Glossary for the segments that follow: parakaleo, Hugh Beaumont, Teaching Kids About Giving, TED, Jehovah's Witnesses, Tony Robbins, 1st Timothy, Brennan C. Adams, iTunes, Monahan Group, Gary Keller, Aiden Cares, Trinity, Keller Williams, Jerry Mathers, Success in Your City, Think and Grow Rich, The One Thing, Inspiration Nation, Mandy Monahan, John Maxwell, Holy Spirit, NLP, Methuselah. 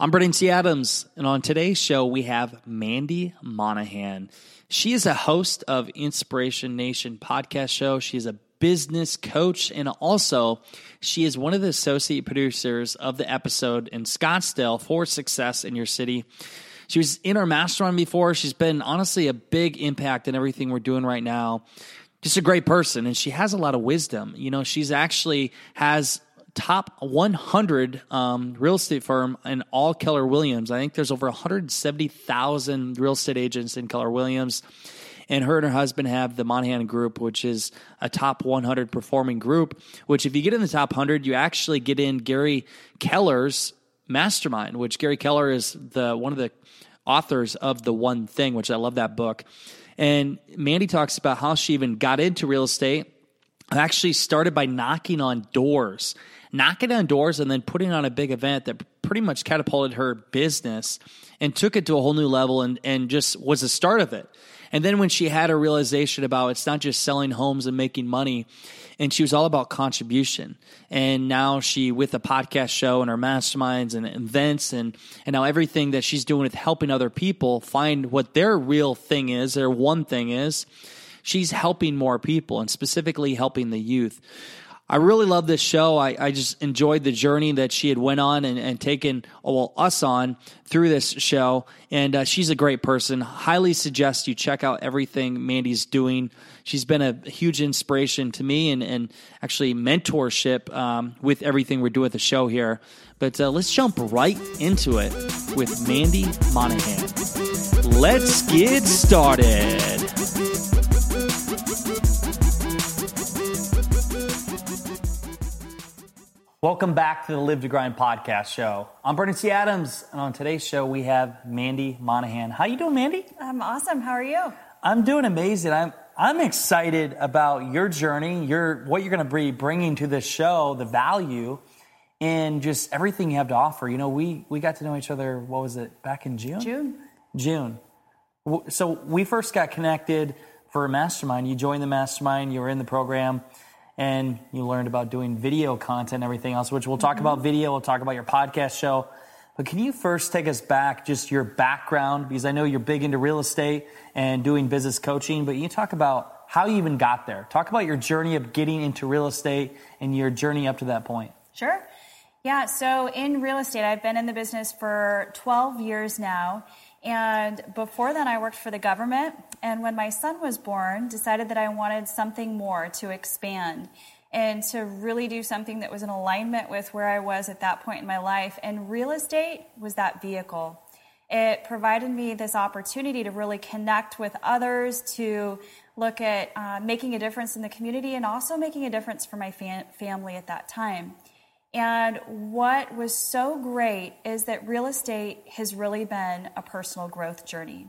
I'm Brennan C. Adams, and on today's show, we have Mandy Monahan. She is a host of Inspiration Nation podcast show. She is a business coach, and also she is one of the associate producers of the episode in Scottsdale for Success in Your City. She was in our mastermind before. She's been, honestly, a big impact in everything we're doing right now. Just a great person, and she has a lot of wisdom. You know, she's actually has top 100 real estate firm in all Keller Williams. I think there's over 170,000 real estate agents in Keller Williams. And her husband have the Monahan Group, which is a top 100 performing group, which if you get in the top 100, you actually get in Gary Keller's mastermind, which Gary Keller is one of the authors of The One Thing, which I love that book. And Mandy talks about how she even got into real estate. Actually started by knocking on doors and then putting on a big event that pretty much catapulted her business and took it to a whole new level and just was the start of it. And then when she had a realization about it's not just selling homes and making money, and she was all about contribution. And now she, with a podcast show and her masterminds and events and now everything that she's doing with helping other people find what their real thing is, their one thing is, she's helping more people and specifically helping the youth. I really love this show. I just enjoyed the journey that she had went on and taken us on through this show. And she's a great person. Highly suggest you check out everything Mandy's doing. She's been a huge inspiration to me and actually mentorship with everything we're doing at the show here. But let's jump right into it with Mandy Monahan. Let's get started. Welcome back to the Live to Grind podcast show. I'm Brennan C. Adams, and on today's show, we have Mandy Monahan. How you doing, Mandy? I'm awesome. How are you? I'm doing amazing. I'm excited about your journey, what you're going to be bringing to this show, the value, and just everything you have to offer. You know, we got to know each other, what was it, back in June? June. So we first got connected for a mastermind. You joined the mastermind. You were in the program. And you learned about doing video content and everything else, which we'll talk about video, we'll talk about your podcast show. But can you first take us back, just your background? Because I know you're big into real estate and doing business coaching, but you talk about how you even got there. Talk about your journey of getting into real estate and your journey up to that point. Sure. Yeah, so in real estate, I've been in the business for 12 years now. And before then, I worked for the government. And when my son was born, decided that I wanted something more to expand and to really do something that was in alignment with where I was at that point in my life. And real estate was that vehicle. It provided me this opportunity to really connect with others, to look at making a difference in the community and also making a difference for my family at that time. And what was so great is that real estate has really been a personal growth journey.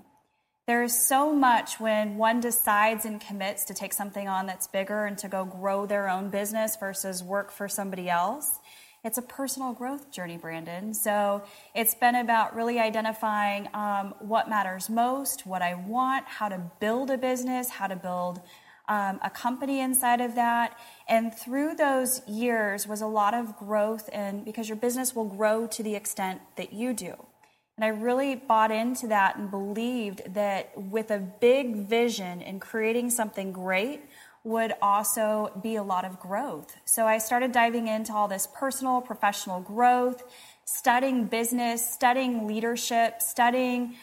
There is so much when one decides and commits to take something on that's bigger and to go grow their own business versus work for somebody else. It's a personal growth journey, Brandon. So it's been about really identifying what matters most, what I want, how to build a business, how to build a company inside of that. And through those years was a lot of growth, and because your business will grow to the extent that you do. And I really bought into that and believed that with a big vision and creating something great would also be a lot of growth. So I started diving into all this personal, professional growth, studying business, studying leadership, studying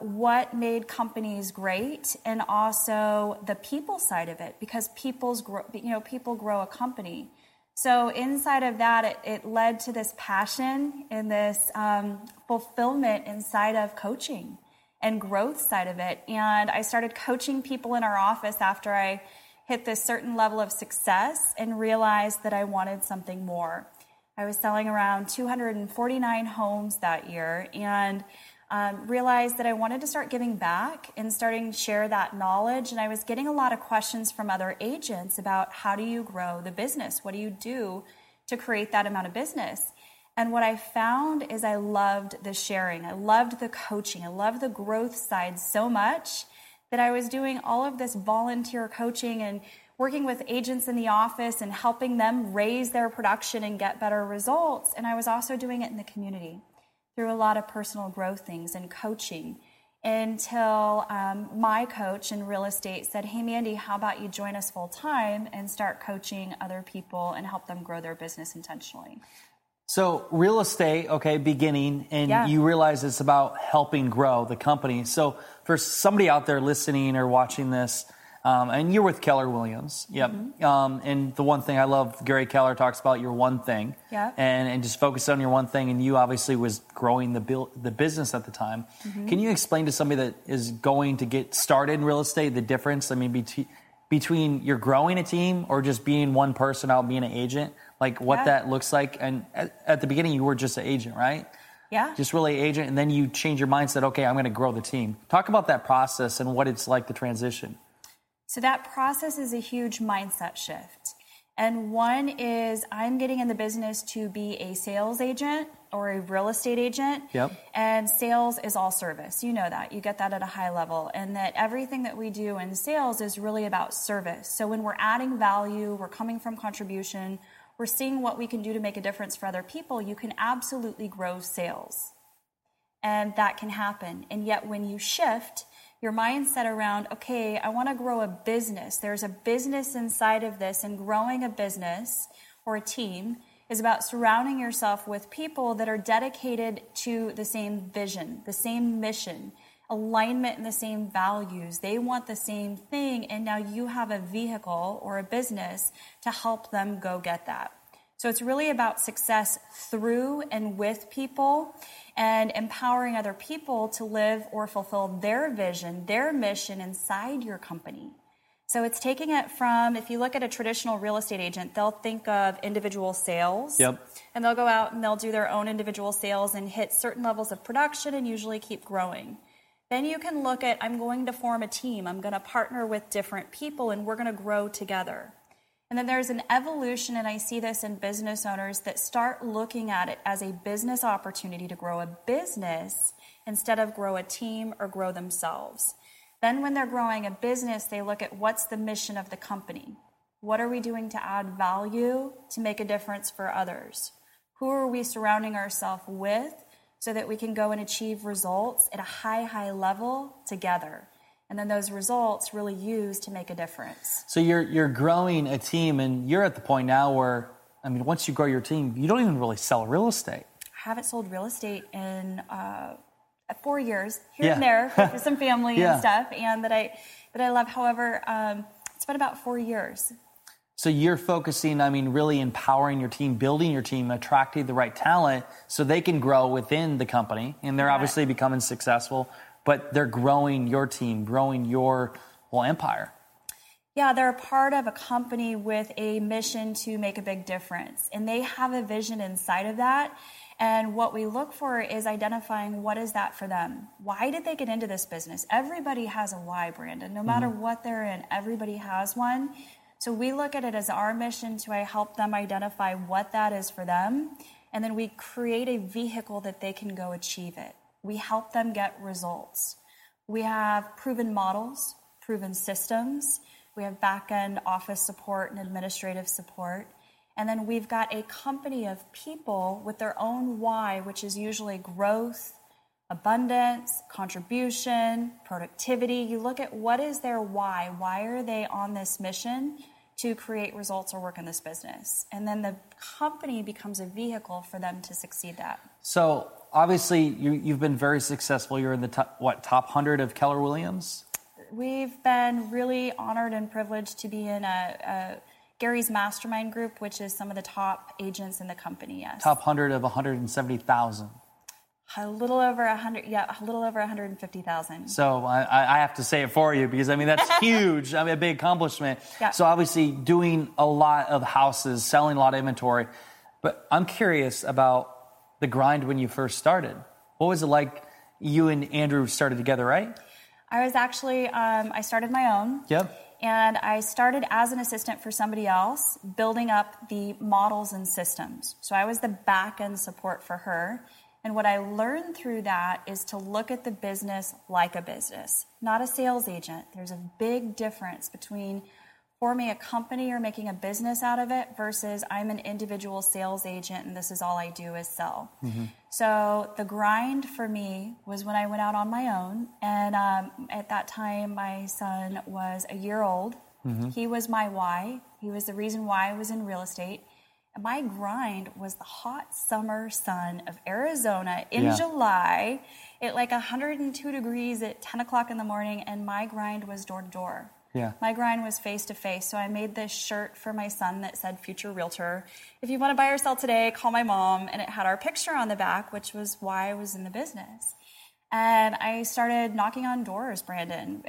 what made companies great, and also the people side of it, because people grow a company. So inside of that, it led to this passion and this fulfillment inside of coaching and growth side of it. And I started coaching people in our office after I hit this certain level of success and realized that I wanted something more. I was selling around 249 homes that year, and realized that I wanted to start giving back and starting to share that knowledge. And I was getting a lot of questions from other agents about, how do you grow the business? What do you do to create that amount of business? And what I found is I loved the sharing. I loved the coaching. I loved the growth side so much that I was doing all of this volunteer coaching and working with agents in the office and helping them raise their production and get better results. And I was also doing it in the community through a lot of personal growth things and coaching, until my coach in real estate said, hey, Mandy, how about you join us full time and start coaching other people and help them grow their business intentionally? So real estate, okay, beginning, and you realize it's about helping grow the company. So for somebody out there listening or watching this, and you're with Keller Williams. Yep. Mm-hmm. And the one thing I love, Gary Keller talks about your one thing. Yeah. And just focus on your one thing. And you obviously was growing the business at the time. Mm-hmm. Can you explain to somebody that is going to get started in real estate the difference? I mean, between you're growing a team or just being one person out being an agent, like what that looks like. And at the beginning, you were just an agent, right? Yeah. Just really agent. And then you change your mindset. Okay, I'm going to grow the team. Talk about that process and what it's like, the transition. So that process is a huge mindset shift. And one is, I'm getting in the business to be a sales agent or a real estate agent. Yep. And sales is all service. You know that. You get that at a high level. And that everything that we do in sales is really about service. So when we're adding value, we're coming from contribution, we're seeing what we can do to make a difference for other people, you can absolutely grow sales. And that can happen. And yet when you shift your mindset around, okay, I want to grow a business. There's a business inside of this, and growing a business or a team is about surrounding yourself with people that are dedicated to the same vision, the same mission, alignment in the same values. They want the same thing, and now you have a vehicle or a business to help them go get that. So it's really about success through and with people, and empowering other people to live or fulfill their vision, their mission inside your company. So it's taking it from, if you look at a traditional real estate agent, they'll think of individual sales. Yep. And they'll go out and they'll do their own individual sales and hit certain levels of production and usually keep growing. Then you can look at, I'm going to form a team. I'm going to partner with different people and we're going to grow together. And then there's an evolution, and I see this in business owners that start looking at it as a business opportunity to grow a business instead of grow a team or grow themselves. Then when they're growing a business, they look at, what's the mission of the company? What are we doing to add value to make a difference for others? Who are we surrounding ourselves with so that we can go and achieve results at a high, high level together? And then those results really used to make a difference. So you're growing a team, and you're at the point now where, I mean, once you grow your team, you don't even really sell real estate. I haven't sold real estate in 4 years, here and there, for some family and stuff, and that I love. However, it's been about 4 years. So you're focusing, I mean, really empowering your team, building your team, attracting the right talent so they can grow within the company, and they're obviously becoming successful. But they're growing your team, growing your whole empire. Yeah, they're a part of a company with a mission to make a big difference. And they have a vision inside of that. And what we look for is identifying, what is that for them? Why did they get into this business? Everybody has a why, Brandon. No matter what they're in, everybody has one. So we look at it as our mission to help them identify what that is for them. And then we create a vehicle that they can go achieve it. We help them get results. We have proven models, proven systems. We have back-end office support and administrative support. And then we've got a company of people with their own why, which is usually growth, abundance, contribution, productivity. You look at, what is their why? Why are they on this mission to create results or work in this business? And then the company becomes a vehicle for them to succeed that. So obviously, you've been very successful. You're in the top 100 of Keller Williams? We've been really honored and privileged to be in a Gary's Mastermind Group, which is some of the top agents in the company, yes. Top 100 of 170,000. A little over 100, a little over 150,000. So I have to say it for you because, I mean, that's huge. I mean, a big accomplishment. Yeah. So obviously doing a lot of houses, selling a lot of inventory. But I'm curious about the grind when you first started. What was it like? You and Andrew started together, right? I was actually, I started my own. Yep. And I started as an assistant for somebody else, building up the models and systems. So I was the back-end support for her. And what I learned through that is to look at the business like a business, not a sales agent. There's a big difference between forming a company or making a business out of it versus I'm an individual sales agent and this is all I do is sell. Mm-hmm. So the grind for me was when I went out on my own. And at that time, my son was a year old. Mm-hmm. He was my why. He was the reason why I was in real estate. My grind was the hot summer sun of Arizona in July at like 102 degrees at 10 o'clock in the morning, and my grind was door to door. Yeah. My grind was face to face. So I made this shirt for my son that said Future Realtor. If you want to buy or sell today, call my mom. And it had our picture on the back, which was why I was in the business. And I started knocking on doors, Brandon,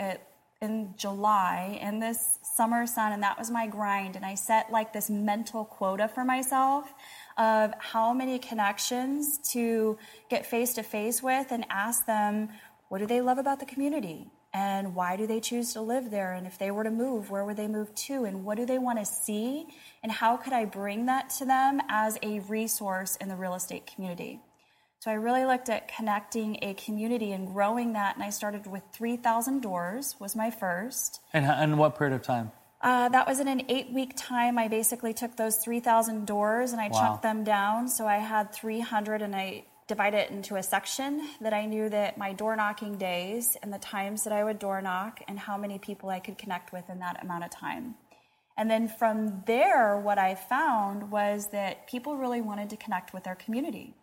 in July in this summer sun, and that was my grind. And I set like this mental quota for myself of how many connections to get face to face with and ask them, what do they love about the community and why do they choose to live there? And if they were to move, where would they move to? And what do they want to see? And how could I bring that to them as a resource in the real estate community? So I really looked at connecting a community and growing that, and I started with 3,000 doors was my first. And what period of time? That was in an 8-week time. I basically took those 3,000 doors and I chunked them down. So I had 300 and I divided it into a section that I knew that my door knocking days and the times that I would door knock and how many people I could connect with in that amount of time. And then from there, what I found was that people really wanted to connect with their community.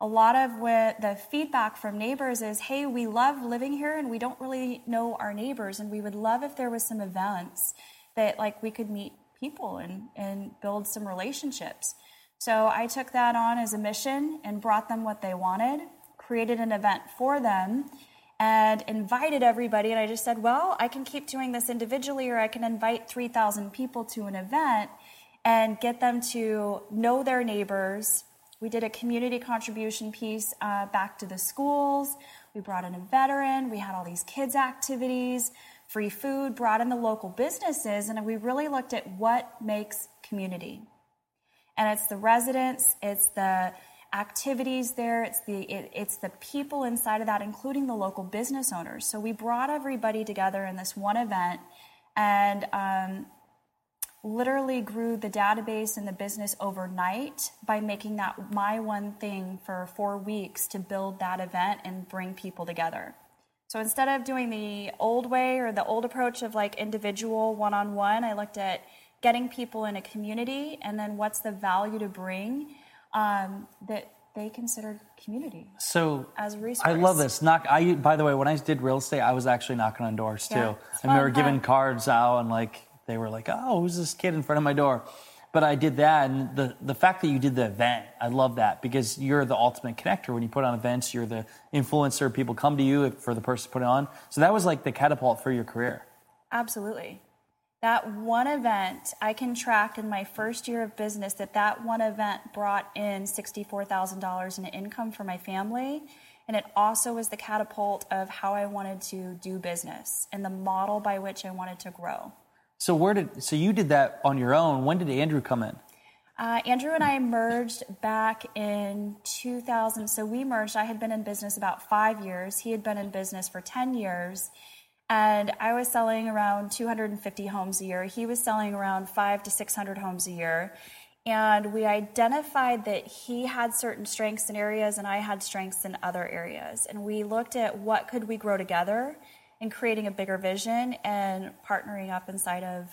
A lot of what the feedback from neighbors is, hey, we love living here and we don't really know our neighbors, and we would love if there was some events that like we could meet people and build some relationships. So I took that on as a mission and brought them what they wanted, created an event for them, and invited everybody. And I just said, well, I can keep doing this individually, or I can invite 3,000 people to an event and get them to know their neighbors. We did a community contribution piece back to the schools. We brought in a veteran. We had all these kids' activities, free food, brought in the local businesses, and we really looked at what makes community. And it's the residents, it's the activities there, it's the people inside of that, including the local business owners. So we brought everybody together in this one event, and literally grew the database and the business overnight by making that my one thing for 4 weeks to build that event and bring people together. So instead of doing the old way or the old approach of like individual one-on-one, I looked at getting people in a community and then what's the value to bring that they considered community. So as a resource. I love this. By the way, when I did real estate, I was actually knocking on doors too. Yeah, and they were giving cards out and like, they were like, oh, who's this kid in front of my door? But I did that, and the fact that you did the event, I love that, because you're the ultimate connector. When you put on events, you're the influencer. People come to you for the person to put it on. So that was like the catapult for your career. Absolutely. That one event, I can track in my first year of business that one event brought in $64,000 in income for my family. And it also was the catapult of how I wanted to do business and the model by which I wanted to grow. So so you did that on your own. When did Andrew come in? Andrew and I merged back in 2000. So we merged. I had been in business about 5 years. He had been in business for 10 years. And I was selling around 250 homes a year. He was selling around 500 to 600 homes a year. And we identified that he had certain strengths in areas and I had strengths in other areas. And we looked at what could we grow together and creating a bigger vision and partnering up inside of,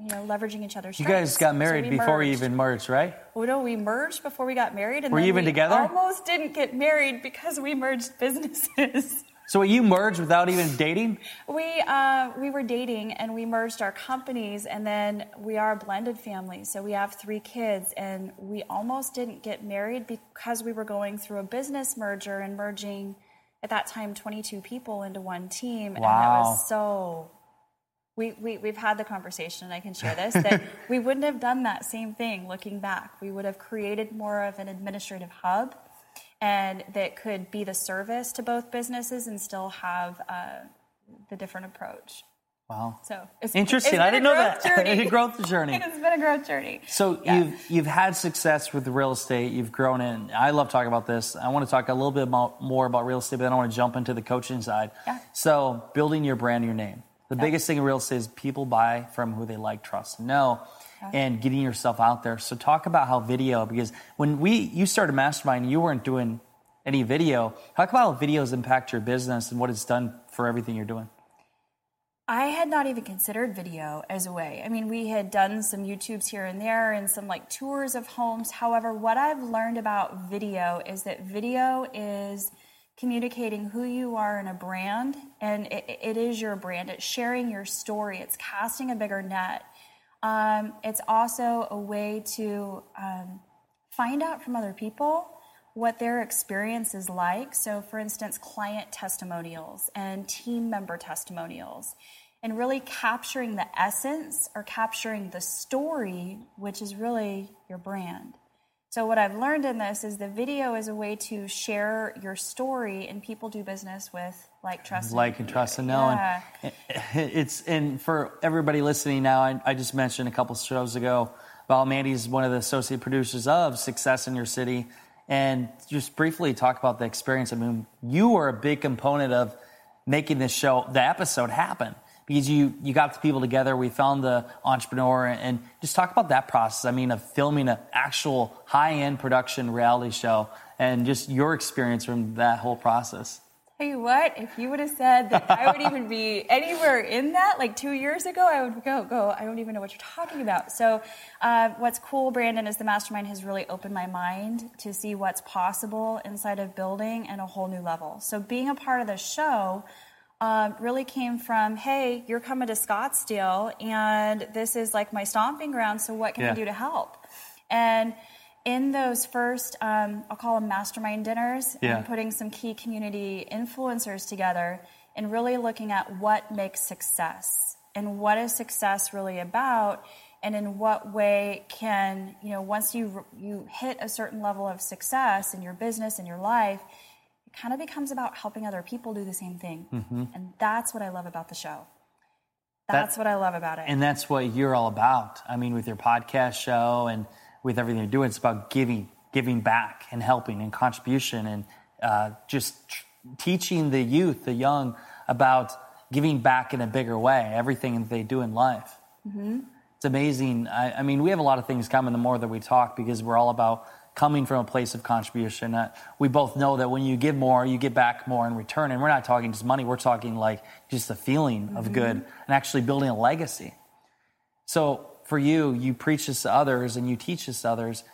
leveraging each other's strengths. You guys got married before we even merged, right? Well, no, we merged before we got married. And were you even together? Almost didn't get married because we merged businesses. So you merged without even dating? We were dating and we merged our companies, and then we are a blended family. So we have 3 kids, and we almost didn't get married because we were going through a business merger and merging at that time 22 people into one team. Wow. And that was so We've had the conversation, and I can share this, that we wouldn't have done that same thing looking back. We would have created more of an administrative hub, and that could be the service to both businesses and still have the different approach. Wow. So it's interesting. I didn't know that. It's a growth journey. It's been a growth journey. So you've had success with real estate. You've grown in. I love talking about this. I want to talk a little bit more about real estate, but then I want to jump into the coaching side. Yeah. So building your brand, your name. The biggest thing in real estate is people buy from who they like, trust, and know, and getting yourself out there. So talk about how video, because when you started Mastermind, you weren't doing any video. Talk about how videos impact your business and what it's done for everything you're doing. I had not even considered video as a way. I mean, we had done some YouTubes here and there and some like tours of homes. However, what I've learned about video is that video is communicating who you are in a brand, and it is your brand. It's sharing your story. It's casting a bigger net. It's also a way to find out from other people what their experience is like. So, for instance, client testimonials and team member testimonials, and really capturing the essence or capturing the story, which is really your brand. So what I've learned in this is the video is a way to share your story, and people do business with like, trust, and know. Yeah. And for everybody listening now, I just mentioned a couple shows ago about Mandy's one of the associate producers of Success in Your City. And just briefly talk about the experience. I mean, you were a big component of making this show, the episode, happen, because you got the people together. We found the entrepreneur, and just talk about that process. I mean, of filming an actual high-end production reality show, and just your experience from that whole process. Tell you what, if you would have said that I would even be anywhere in that, like 2 years ago, I would go, I don't even know what you're talking about. So what's cool, Brandon, is the Mastermind has really opened my mind to see what's possible inside of building and a whole new level. So being a part of the show really came from, hey, you're coming to Scottsdale, and this is like my stomping ground, so what can I do to help? And in those first, I'll call them mastermind dinners, and putting some key community influencers together and really looking at what makes success and what is success really about, and in what way can, once you hit a certain level of success in your business, in your life, it kind of becomes about helping other people do the same thing. Mm-hmm. And that's what I love about the show. That's what I love about it. And that's what you're all about. I mean, with your podcast show and with everything you're doing, it's about giving back and helping and contribution, and just teaching the youth, the young, about giving back in a bigger way, everything that they do in life. Mm-hmm. It's amazing. I mean, we have a lot of things common the more that we talk, because we're all about coming from a place of contribution. We both know that when you give more, you get back more in return. And we're not talking just money. We're talking like just the feeling of good and actually building a legacy. So for you preach this to others and you teach this to others.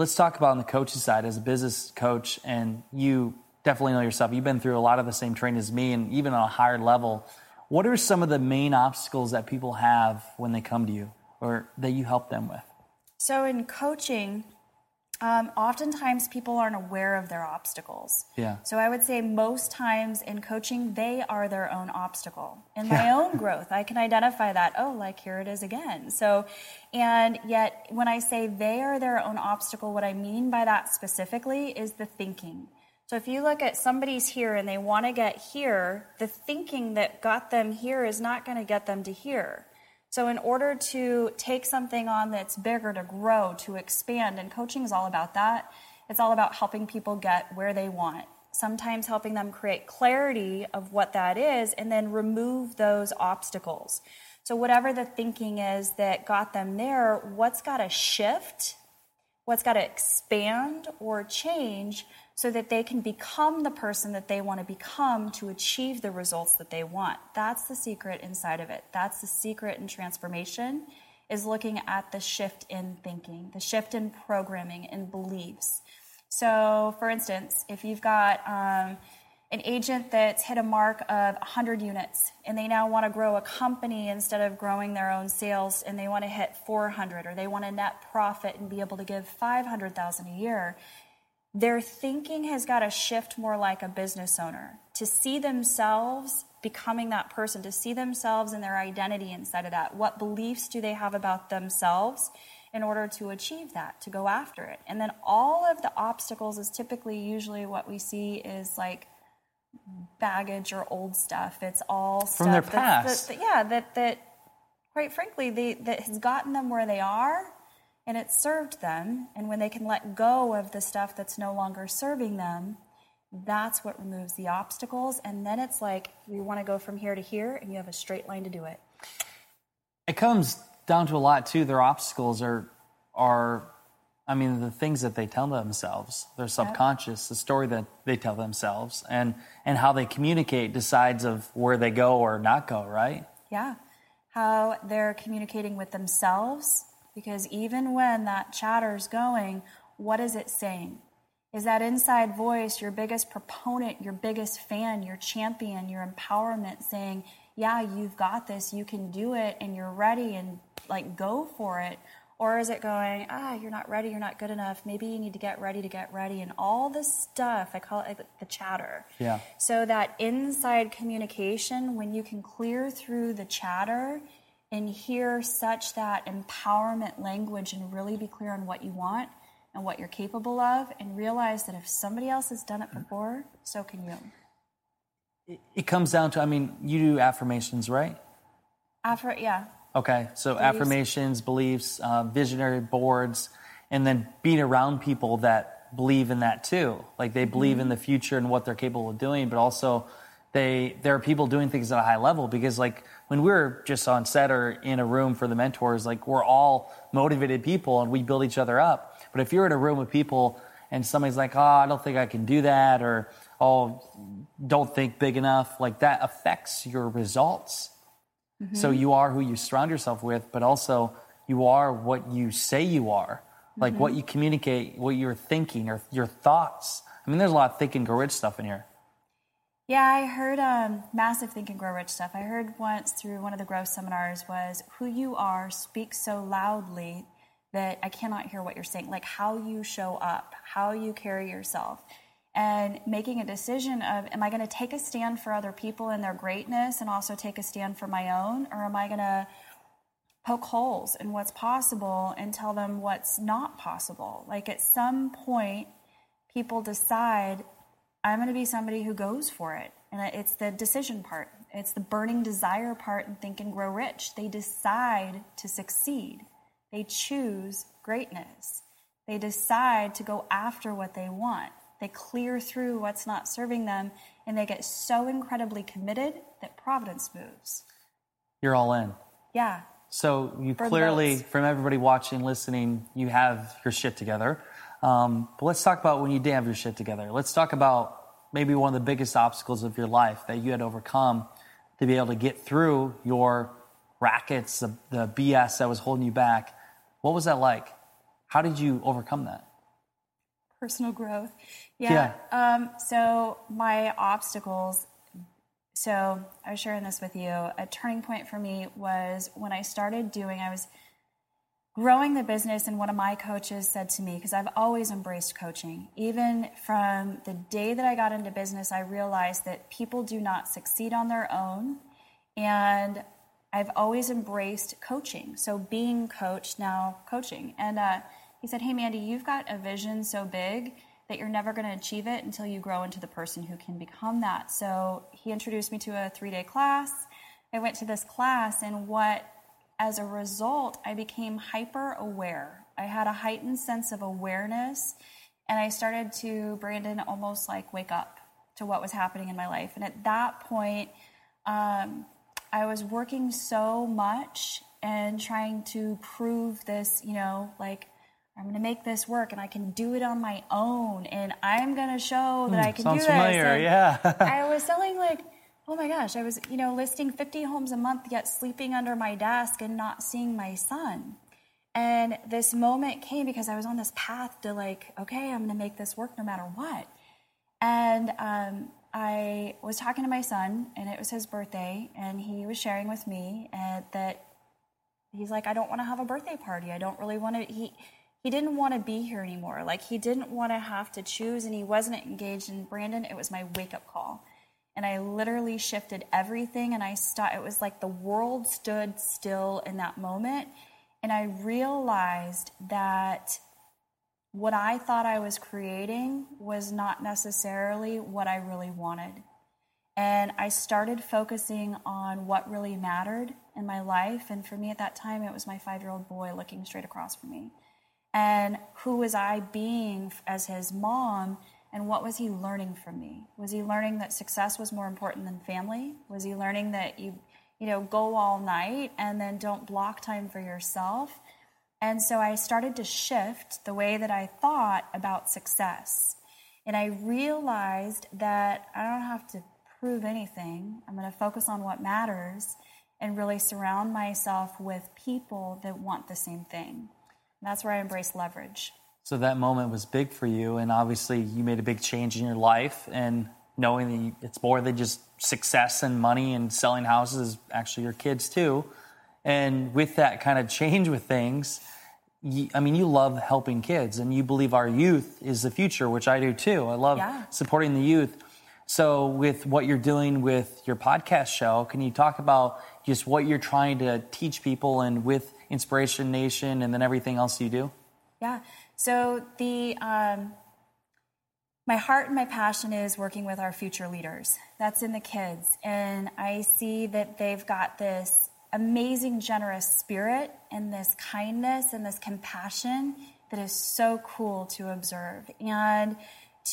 Let's talk about on the coaching side, as a business coach, and you definitely know yourself. You've been through a lot of the same training as me, and even on a higher level. What are some of the main obstacles that people have when they come to you, or that you help them with? So in coaching, oftentimes people aren't aware of their obstacles. Yeah. So I would say most times in coaching, they are their own obstacle. In my own growth, I can identify that. Oh, like here it is again. So, and yet when I say they are their own obstacle, what I mean by that specifically is the thinking. So if you look at somebody's here and they want to get here, the thinking that got them here is not going to get them to here. So in order to take something on that's bigger, to grow, to expand, and coaching is all about that. It's all about helping people get where they want. Sometimes helping them create clarity of what that is, and then remove those obstacles. So whatever the thinking is that got them there, what's got to shift, what's got to expand or change so that they can become the person that they want to become to achieve the results that they want. That's the secret inside of it. That's the secret in transformation, is looking at the shift in thinking, the shift in programming and beliefs. So, for instance, if you've got an agent that's hit a mark of 100 units and they now want to grow a company instead of growing their own sales, and they want to hit 400, or they want a net profit and be able to give $500,000 a year, their thinking has got to shift more like a business owner, to see themselves becoming that person, to see themselves and their identity inside of that. What beliefs do they have about themselves in order to achieve that, to go after it? And then all of the obstacles is typically usually what we see is like baggage or old stuff. It's all stuff from their past. That quite frankly, that has gotten them where they are, and it served them. And when they can let go of the stuff that's no longer serving them, that's what removes the obstacles. And then it's like, you want to go from here to here, and you have a straight line to do it. It comes down to a lot, too. Their obstacles are the things that they tell themselves, their subconscious, The story that they tell themselves, and how they communicate decides of where they go or not go, right? Yeah. How they're communicating with themselves, because even when that chatter's going, what is it saying? Is that inside voice, your biggest proponent, your biggest fan, your champion, your empowerment saying, yeah, you've got this, you can do it, and you're ready, and like go for it? Or is it going, you're not ready, you're not good enough, maybe you need to get ready, and all this stuff, I call it the chatter. Yeah. So that inside communication, when you can clear through the chatter and hear such that empowerment language and really be clear on what you want and what you're capable of, and realize that if somebody else has done it before, so can you. It comes down to, you do affirmations, right? Yeah. Okay, so beliefs. Affirmations, beliefs, visionary boards, and then being around people that believe in that too. Like they believe in the future and what they're capable of doing, but also there are people doing things at a high level, because like when we're just on set or in a room for the mentors, like we're all motivated people and we build each other up. But if you're in a room with people and somebody's like, I don't think I can do that, or don't think big enough, like that affects your results. Mm-hmm. So you are who you surround yourself with, but also you are what you say you are, like what you communicate, what you're thinking, or your thoughts. There's a lot of Think and Grow Rich stuff in here. Yeah, I heard massive Think and Grow Rich stuff. I heard once through one of the growth seminars was, who you are speaks so loudly that I cannot hear what you're saying, like how you show up, how you carry yourself. And making a decision of, am I going to take a stand for other people and their greatness and also take a stand for my own? Or am I going to poke holes in what's possible and tell them what's not possible? Like at some point, people decide, I'm going to be somebody who goes for it. And it's the decision part. It's the burning desire part in Think and Grow Rich. They decide to succeed. They choose greatness. They decide to go after what they want. They clear through what's not serving them, and they get so incredibly committed that providence moves. You're all in. Yeah. So you clearly, from everybody watching, listening, you have your shit together. But let's talk about when you did have your shit together. Let's talk about maybe one of the biggest obstacles of your life that you had overcome to be able to get through your rackets, the BS that was holding you back. What was that like? How did you overcome that? Personal growth. Yeah. So my obstacles, so I was sharing this with you. A turning point for me was when I was growing the business, and one of my coaches said to me, because I've always embraced coaching. Even from the day that I got into business, I realized that people do not succeed on their own. And I've always embraced coaching. So being coached, now coaching. And, he said, hey, Mandy, you've got a vision so big that you're never going to achieve it until you grow into the person who can become that. So he introduced me to a 3-day class. I went to this class, and as a result, I became hyper-aware. I had a heightened sense of awareness, and I started to, Brandon, almost like wake up to what was happening in my life. And at that point, I was working so much and trying to prove this, I'm going to make this work, and I can do it on my own, and I'm going to show that I can do this. Sounds familiar, yeah. I was selling I was, listing 50 homes a month, yet sleeping under my desk and not seeing my son. And this moment came because I was on this path to I'm going to make this work no matter what. And I was talking to my son, and it was his birthday, and he was sharing with me that he's like, I don't want to have a birthday party. I don't really want to... He didn't want to be here anymore. He didn't want to have to choose, and he wasn't engaged. And Brandon, it was my wake-up call. And I literally shifted everything, and it was like the world stood still in that moment. And I realized that what I thought I was creating was not necessarily what I really wanted. And I started focusing on what really mattered in my life. And for me at that time, it was my 5-year-old boy looking straight across from me. And who was I being as his mom? And what was he learning from me? Was he learning that success was more important than family? Was he learning that you go all night and then don't block time for yourself? And so I started to shift the way that I thought about success. And I realized that I don't have to prove anything. I'm going to focus on what matters and really surround myself with people that want the same thing. And that's where I embrace leverage. So that moment was big for you, and obviously you made a big change in your life, and knowing that it's more than just success and money and selling houses, actually your kids too. And with that kind of change with things, you love helping kids, and you believe our youth is the future, which I do too. I love supporting the youth. So with what you're doing with your podcast show, can you talk about just what you're trying to teach people, and with Inspiration Nation and then everything else you do? Yeah. So my heart and my passion is working with our future leaders. That's in the kids. And I see that they've got this amazing, generous spirit and this kindness and this compassion that is so cool to observe, and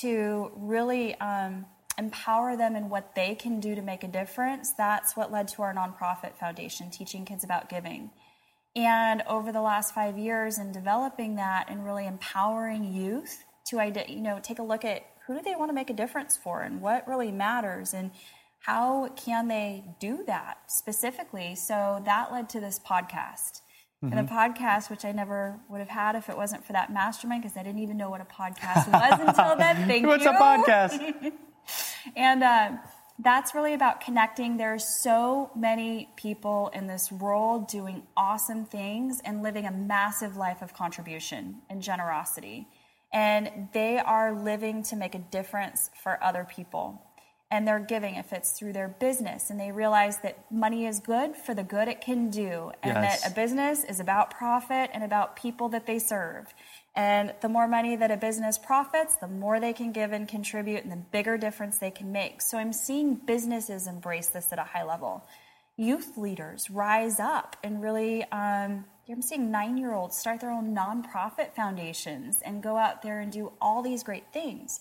to really empower them in what they can do to make a difference. That's what led to our nonprofit foundation, Teaching Kids About Giving. And over the last 5 years in developing that and really empowering youth to take a look at who do they want to make a difference for, and what really matters, and how can they do that specifically. So that led to this podcast. Mm-hmm. And the podcast, which I never would have had if it wasn't for that mastermind, because I didn't even know what a podcast was until then. Thank What's you. What's a podcast? And that's really about connecting. There are so many people in this world doing awesome things and living a massive life of contribution and generosity. And they are living to make a difference for other people. And they're giving, if it's through their business. And they realize that money is good for the good it can do. And that a business is about profit and about people that they serve. And the more money that a business profits, the more they can give and contribute, and the bigger difference they can make. So I'm seeing businesses embrace this at a high level. Youth leaders rise up and really... I'm seeing 9-year-olds start their own nonprofit foundations and go out there and do all these great things.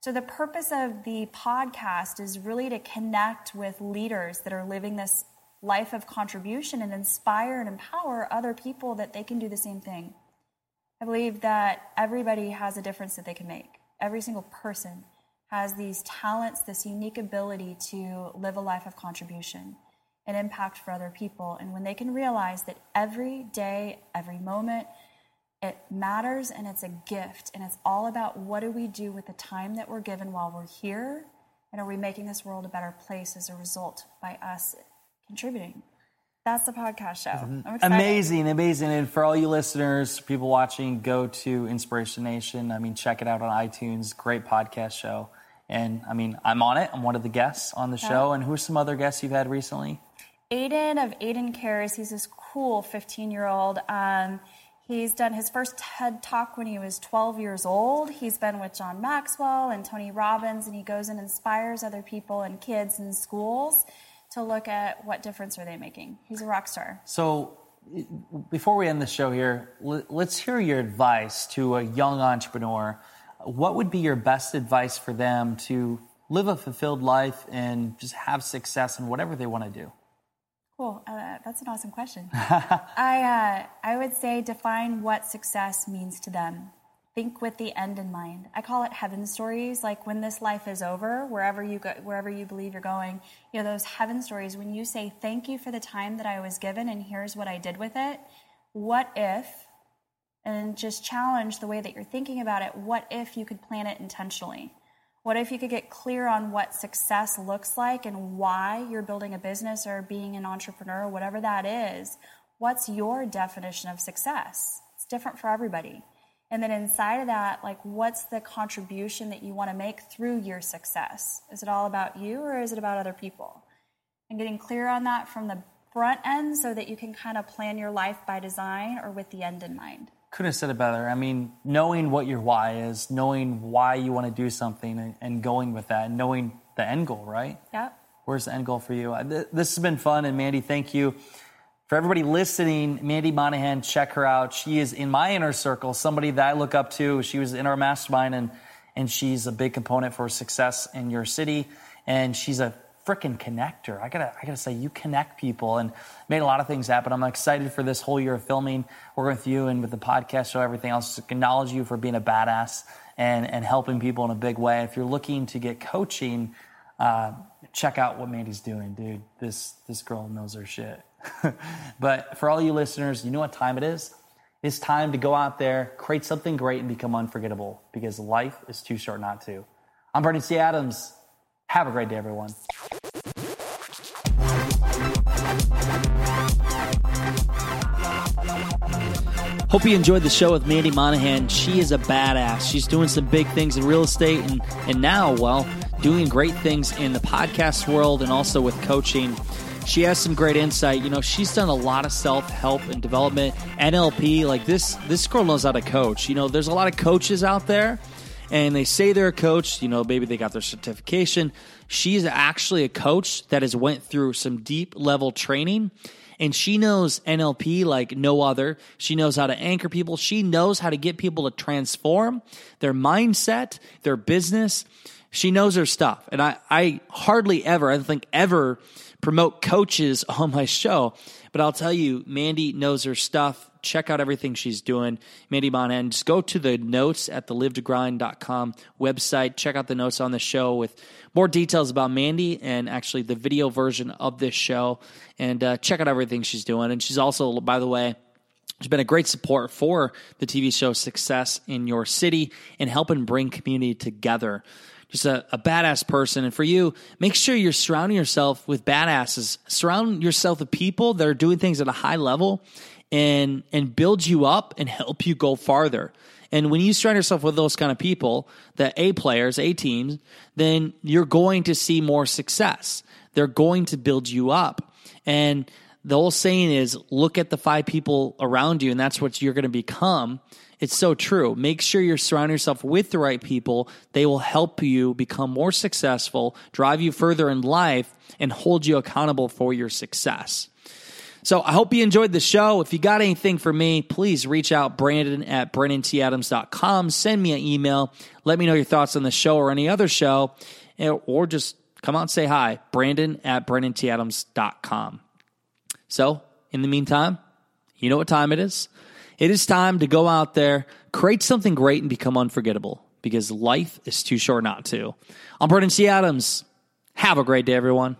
So the purpose of the podcast is really to connect with leaders that are living this life of contribution and inspire and empower other people that they can do the same thing. I believe that everybody has a difference that they can make. Every single person has these talents, this unique ability to live a life of contribution and impact for other people. And when they can realize that every day, every moment, it matters, and it's a gift, and it's all about what do we do with the time that we're given while we're here, and are we making this world a better place as a result by us contributing? That's the podcast show. Amazing. And for all you listeners, people watching, go to Inspiration Nation. Check it out on iTunes. Great podcast show. And I'm on it. I'm one of the guests on the show. And who are some other guests you've had recently? Aiden of Aiden Cares. He's this cool 15-year-old. He's done his first TED Talk when he was 12 years old. He's been with John Maxwell and Tony Robbins, and he goes and inspires other people and kids in schools to look at what difference are they making. He's a rock star. So before we end the show here, let's hear your advice to a young entrepreneur. What would be your best advice for them to live a fulfilled life and just have success in whatever they want to do? Cool. That's an awesome question. I would say define what success means to them. Think with the end in mind. I call it heaven stories. Like when this life is over, wherever you go, wherever you believe you're going, those heaven stories, when you say, thank you for the time that I was given and here's what I did with it. What if... And just challenge the way that you're thinking about it. What if you could plan it intentionally? What if you could get clear on what success looks like and why you're building a business or being an entrepreneur, whatever that is? What's your definition of success? It's different for everybody. And then inside of that, like, what's the contribution that you want to make through your success? Is it all about you or is it about other people? And getting clear on that from the front end so that you can kind of plan your life by design or with the end in mind. Couldn't have said it better. I mean, knowing what your why is, knowing why you want to do something and going with that, and knowing the end goal, right? Yep. Where's the end goal for you? This has been fun. And Mandy, thank you. For everybody listening, Mandy Monahan, check her out. She is in my inner circle, somebody that I look up to. She was in our mastermind, and she's a big component for Success in Your City. And she's a freaking connector. I gotta say, you connect people and made a lot of things happen. I'm excited for this whole year of filming, working with you and with the podcast show, everything else. Acknowledge you for being a badass and helping people in a big way. If you're looking to get coaching, check out what Mandy's doing, dude. This girl knows her shit. But for all you listeners, you know what time it is? It's time to go out there, create something great, and become unforgettable, because life is too short not to. I'm Brennan C. Adams. Have a great day, everyone. Hope you enjoyed the show with Mandy Monahan. She is a badass. She's doing some big things in real estate and now, well, doing great things in the podcast world and also with coaching. She has some great insight. You know, she's done a lot of self-help and development, NLP. Like, this girl knows how to coach. You know, there's a lot of coaches out there, and they say they're a coach. You know, maybe they got their certification. She's actually a coach that has went through some deep-level training, and she knows NLP like no other. She knows how to anchor people. She knows how to get people to transform their mindset, their business. She knows her stuff. And I hardly ever, I don't think ever, promote coaches on my show, but I'll tell you, Mandy knows her stuff. Check out everything she's doing. Mandy Monahan, just go to the notes at the livetogrind.com website. Check out the notes on the show with more details about Mandy and actually the video version of this show. And check out everything she's doing. And she's also, by the way, she's been a great support for the TV show Success in Your City and helping bring community together. Just a badass person. And for you, make sure you're surrounding yourself with badasses. Surround yourself with people that are doing things at a high level and build you up and help you go farther. And when you surround yourself with those kind of people, the A players, A teams, then you're going to see more success. They're going to build you up. And the whole saying is, look at the 5 people around you, and that's what you're going to become. It's so true. Make sure you're surrounding yourself with the right people. They will help you become more successful, drive you further in life, and hold you accountable for your success. So I hope you enjoyed the show. If you got anything for me, please reach out, Brandon at BrennanTAdams.com. Send me an email. Let me know your thoughts on the show or any other show, or just come out and say hi, Brandon at BrennanTAdams.com. So in the meantime, you know what time it is. It is time to go out there, create something great, and become unforgettable, because life is too short not to. I'm Brennan C. Adams. Have a great day, everyone.